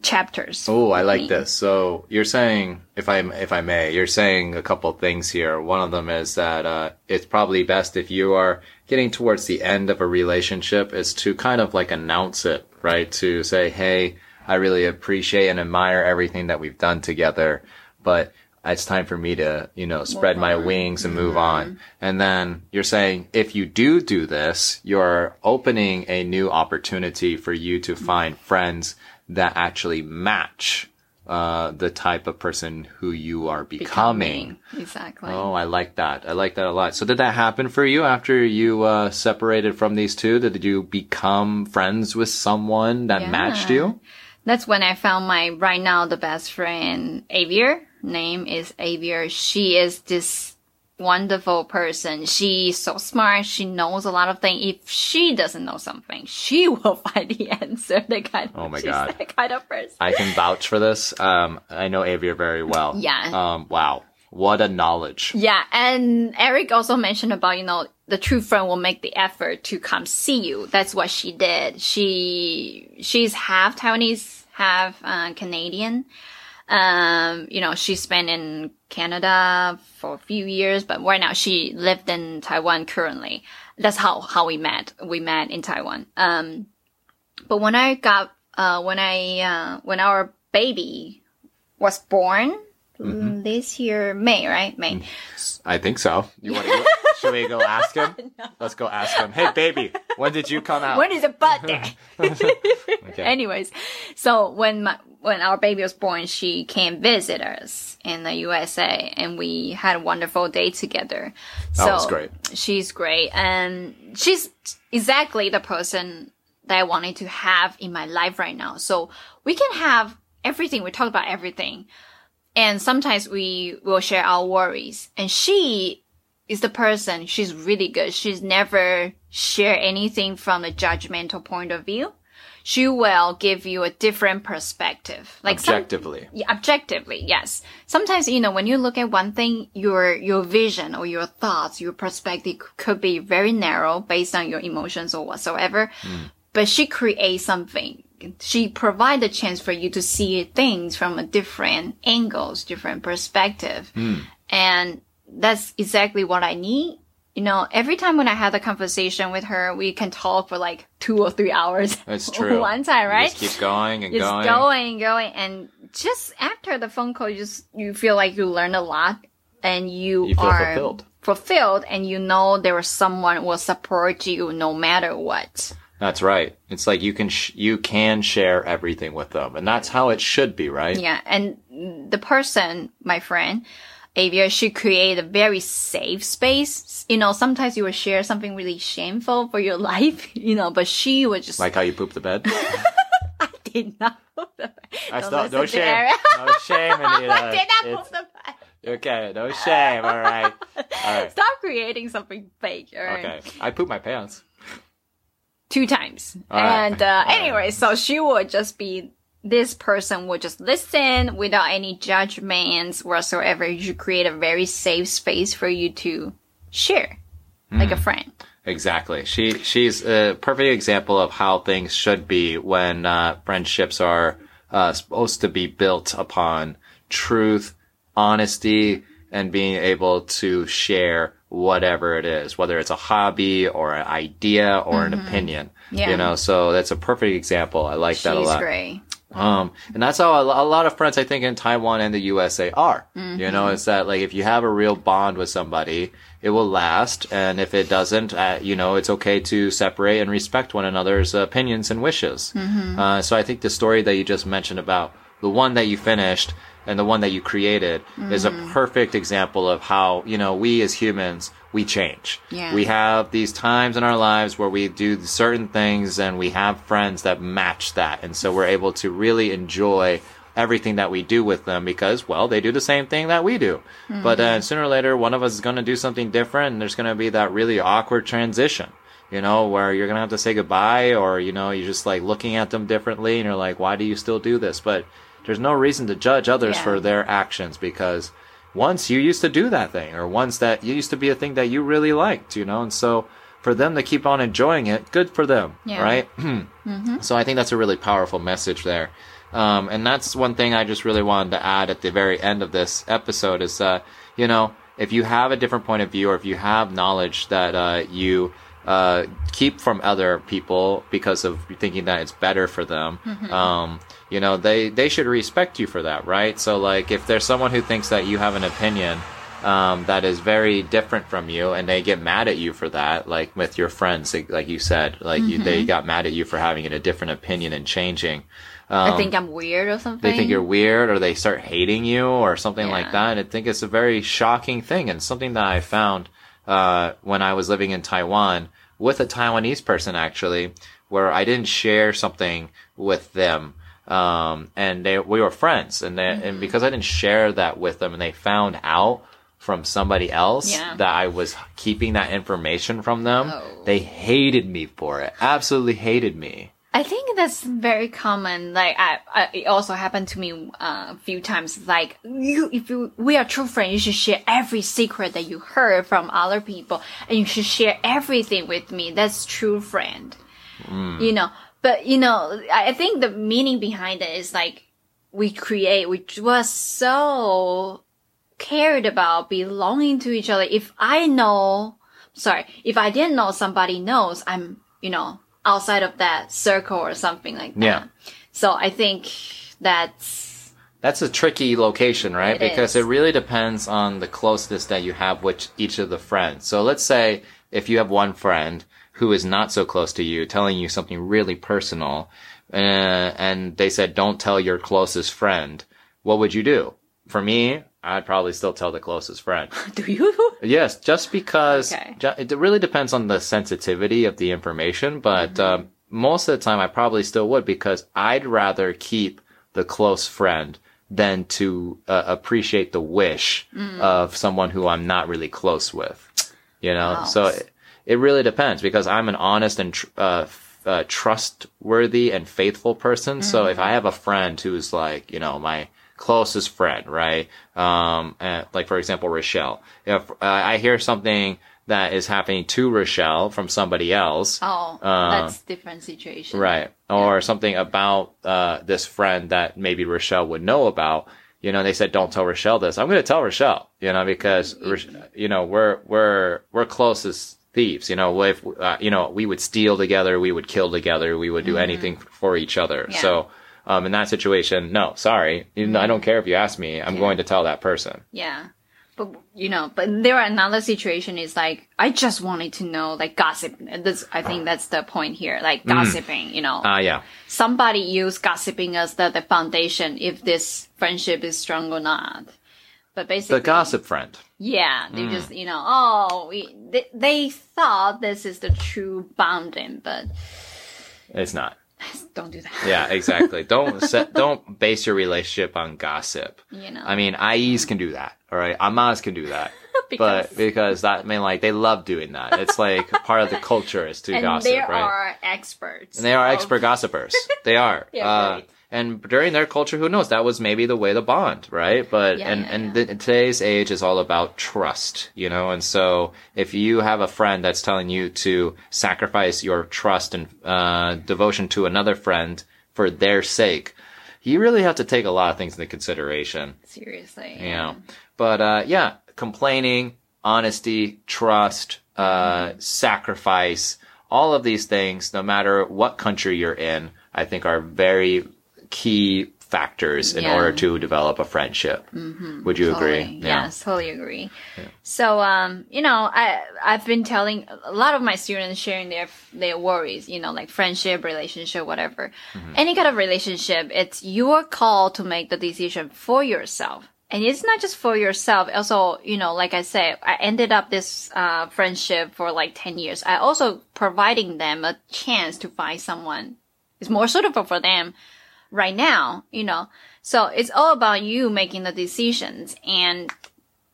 chapters. Oh, I like this. So you're saying, if I may, you're saying a couple of things here. One of them is that it's probably best if you are getting towards the end of a relationship is to kind of like announce it, right? To say, hey, I really appreciate and admire everything that we've done together, but it's time for me to, you know, spread my wings and move on. And then you're saying if you do this, you're opening a new opportunity for you to find friends that actually match the type of person who you are becoming. Exactly. Oh, I like that. I like that a lot. So did that happen for you after you separated from these two? Did you become friends with someone that matched you? That's when I found my, right now, the best friend, Xavier. Name is Avia. She is this wonderful person. She's so smart. She knows a lot of things. If she doesn't know something, she will find the answer. That kind of person. I can vouch for this. I know Avia very well. Yeah. Wow. What a knowledge. Yeah. And Eric also mentioned about, you know, the true friend will make the effort to come see you. That's what she did. She's half Taiwanese, half Canadian. You know, she spent in Canada for a few years, but right now she lived in Taiwan currently. That's how we met. We met in Taiwan. But when I got, when our baby was born this year, May, right? May. I think so. You want to go? Should we go ask him? No. Let's go ask him. Hey, baby, when did you come out? When is the birthday? Okay. Anyways, so when our baby was born, she came visit us in the USA, and we had a wonderful day together. That was great. She's great, and she's exactly the person that I wanted to have in my life right now. So we can have everything. We talk about everything, and sometimes we will share our worries. And she is the person. She's really good. She's never share anything from a judgmental point of view. She will give you a different perspective. Like objectively, yes. Sometimes, you know, when you look at one thing, your vision or your thoughts, your perspective could be very narrow based on your emotions or whatsoever. But she creates something she provide a chance for you to see things from a different angles, different perspective. Mm. And that's exactly what I need. You know, every time when I have a conversation with her, we can talk for like 2 or 3 hours. That's true. One time, right? Just keep going and going. Just going. And just after the phone call, you feel like you learned a lot and you are fulfilled and you know there was someone will support you no matter what. That's right. It's like you can share everything with them. And that's how it should be, right? Yeah. And the person, my friend, Avia, should create a very safe space. You know, sometimes you will share something really shameful for your life, you know, but she would just... Like how you pooped the bed? I did not poop the bed. No shame. No shame, Anita. I did not poop the bed. Okay, no shame. All right. Stop creating something fake. All right? Okay. I pooped my pants. 2 times. All and right. Anyway, so she would just be... This person will just listen without any judgments whatsoever. You should create a very safe space for you to share, like a friend. Exactly. She's a perfect example of how things should be when friendships are supposed to be built upon truth, honesty, and being able to share whatever it is, whether it's a hobby or an idea or an opinion. Yeah. You know, so that's a perfect example. I like that a lot. She's great. And that's how a lot of friends, I think, in Taiwan and the USA are. Mm-hmm. You know, it's that, like, if you have a real bond with somebody, it will last. And if it doesn't, you know, it's okay to separate and respect one another's opinions and wishes. Mm-hmm. So I think the story that you just mentioned about the one that you finished and the one that you created is a perfect example of how, you know, we as humans, we change. Yeah. We have these times in our lives where we do certain things and we have friends that match that. And so we're able to really enjoy everything that we do with them because, well, they do the same thing that we do. Mm-hmm. But sooner or later, one of us is going to do something different and there's going to be that really awkward transition. You know, where you're going to have to say goodbye or, you know, you're just like looking at them differently and you're like, why do you still do this? But there's no reason to judge others for their actions because once you used to do that thing or once that you used to be a thing that you really liked, you know, and so for them to keep on enjoying it, good for them, right? Mm-hmm. So I think that's a really powerful message there. And that's one thing I just really wanted to add at the very end of this episode is, you know, if you have a different point of view or if you have knowledge that you... keep from other people because of thinking that it's better for them. Mm-hmm. You know, they should respect you for that, right? So like if there's someone who thinks that you have an opinion, that is very different from you and they get mad at you for that, like with your friends, like you said, like they got mad at you for having a different opinion and changing. I think I'm weird or something. They think you're weird or they start hating you or something like that. And I think it's a very shocking thing and something that I found when I was living in Taiwan with a Taiwanese person, actually, where I didn't share something with them. And we were friends and because I didn't share that with them and they found out from somebody else that I was keeping that information from them, they hated me for it. Absolutely hated me. I think that's very common. Like, it also happened to me a few times. Like, we are true friends, you should share every secret that you heard from other people, and you should share everything with me. That's true friend. Mm. You know, but you know, I think the meaning behind it is like we was so cared about belonging to each other. If I didn't know somebody knows, I'm, you know, outside of that circle or something like that. Yeah. So I think that's a tricky location, right? Because it really depends on the closeness that you have with each of the friends. So let's say if you have one friend who is not so close to you telling you something really personal and they said, don't tell your closest friend, what would you do? For me, I'd probably still tell the closest friend. Do you? Yes, just because it really depends on the sensitivity of the information, but most of the time I probably still would because I'd rather keep the close friend than to appreciate the wish of someone who I'm not really close with. You know, so it really depends because I'm an honest and trustworthy and faithful person. So if I have a friend who's like, you know, my closest friend, right? Like for example, Rochelle. If I hear something that is happening to Rochelle from somebody else. Oh, that's different situation. Right. Or something about this friend that maybe Rochelle would know about. You know, they said, don't tell Rochelle this. I'm going to tell Rochelle, you know, because, you know, we're close as thieves. You know, if, you know, we would steal together. We would kill together. We would do anything for each other. Yeah. So, in that situation, no, sorry. I don't care if you ask me. I'm going to tell that person. Yeah. But, you know, but there are another situation is like, I just wanted to know, like, gossip. I think that's the point here. Like, gossiping, you know. Yeah. Somebody used gossiping as the foundation if this friendship is strong or not. But basically. The gossip friend. Yeah. They just, you know, they thought this is the true bonding, but. It's not. Don't do that. Yeah, exactly. Don't base your relationship on gossip. You know, I mean, IEs can do that, all right? Amas can do that, because that, I mean, like, they love doing that. It's like part of the culture is to gossip, right? And they are experts. And they are expert gossipers. They are. Yeah, right. And during their culture, who knows? That was maybe the way to bond, right? But today's age is all about trust, you know. And so, if you have a friend that's telling you to sacrifice your trust and devotion to another friend for their sake, you really have to take a lot of things into consideration. Seriously, you know. But complaining, honesty, trust, sacrifice, all of these things, no matter what country you're in, I think are very key factors in order to develop a friendship. Mm-hmm. Would you agree? Yeah. Yes, totally agree. Yeah. So, you know, I've been telling a lot of my students sharing their worries, you know, like friendship, relationship, whatever. Mm-hmm. Any kind of relationship, it's your call to make the decision for yourself. And it's not just for yourself. Also, you know, like I said, I ended up this friendship for like 10 years. I also providing them a chance to find someone is more suitable for them right now, you know. So it's all about you making the decisions, and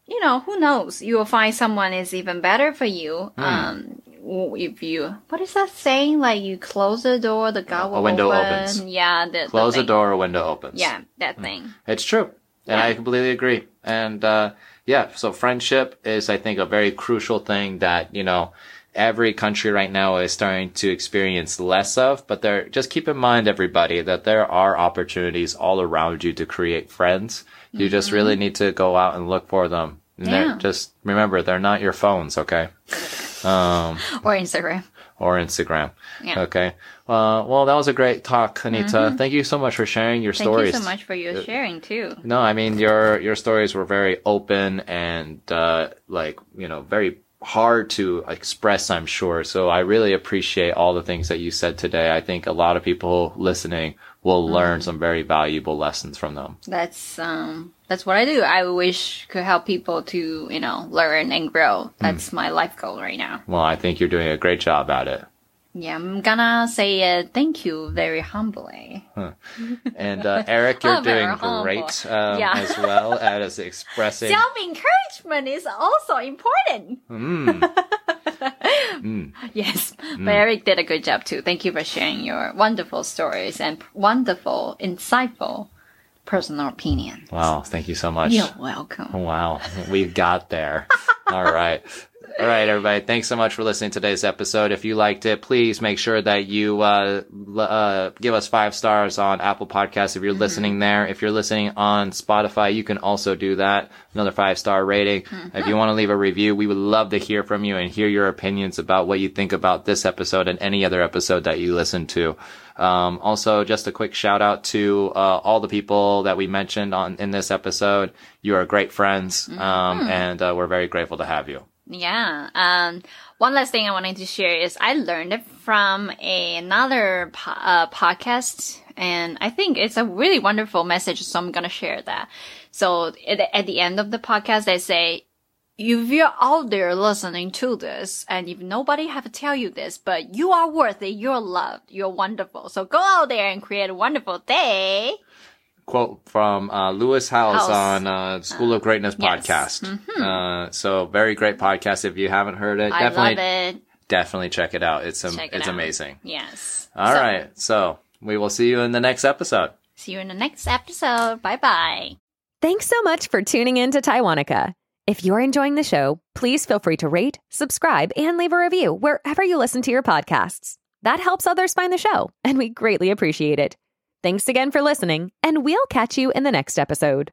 you know, who knows, you will find someone is even better for you. If you, what is that saying, like, you close the door, the God will open. Window opens. Yeah, close the door, a window opens. Yeah, that thing. It's true. And I completely agree. And so friendship is, I think, a very crucial thing that, you know, every country right now is starting to experience less of, but just keep in mind, everybody, that there are opportunities all around you to create friends. You just really need to go out and look for them. And just remember, they're not your phones, okay? Or Instagram. Yeah. Okay. Well, that was a great talk, Anita. Thank you so much for sharing your stories. Thank you so much for your sharing too. No, I mean, your stories were very open and like, you know, very hard to express, I'm sure. So I really appreciate all the things that you said today. I think a lot of people listening will learn some very valuable lessons from them. That's what I do. I wish could help people to, you know, learn and grow. That's my life goal right now. Well, I think you're doing a great job at it. Yeah, I'm gonna say thank you very humbly. And Eric, you're doing great as well as expressing. Self-encouragement is also important. Yes, but Eric did a good job too. Thank you for sharing your wonderful stories and wonderful, insightful personal opinions. Wow, thank you so much. You're welcome. Wow, we got there. All right. All right, everybody. Thanks so much for listening to today's episode. If you liked it, please make sure that you give us 5 stars on Apple Podcasts if you're listening there. If you're listening on Spotify, you can also do that. Another 5-star rating. If you want to leave a review, we would love to hear from you and hear your opinions about what you think about this episode and any other episode that you listen to. Also, just a quick shout out to all the people that we mentioned in this episode. You are great friends, and we're very grateful to have you. Yeah. One last thing I wanted to share is I learned it from another podcast, and I think it's a really wonderful message, so I'm going to share that. So at the end of the podcast, they say, if you're out there listening to this, and if nobody have to tell you this, but you are worth it, you're loved, you're wonderful. So go out there and create a wonderful day. Quote from Lewis House on School of Greatness podcast. Yes. So very great podcast. If you haven't heard it, definitely check it out. It's amazing. Yes. All right. So we will see you in the next episode. Bye bye. Thanks so much for tuning in to Taiwanica. If you're enjoying the show, please feel free to rate, subscribe, and leave a review wherever you listen to your podcasts. That helps others find the show, and we greatly appreciate it. Thanks again for listening, and we'll catch you in the next episode.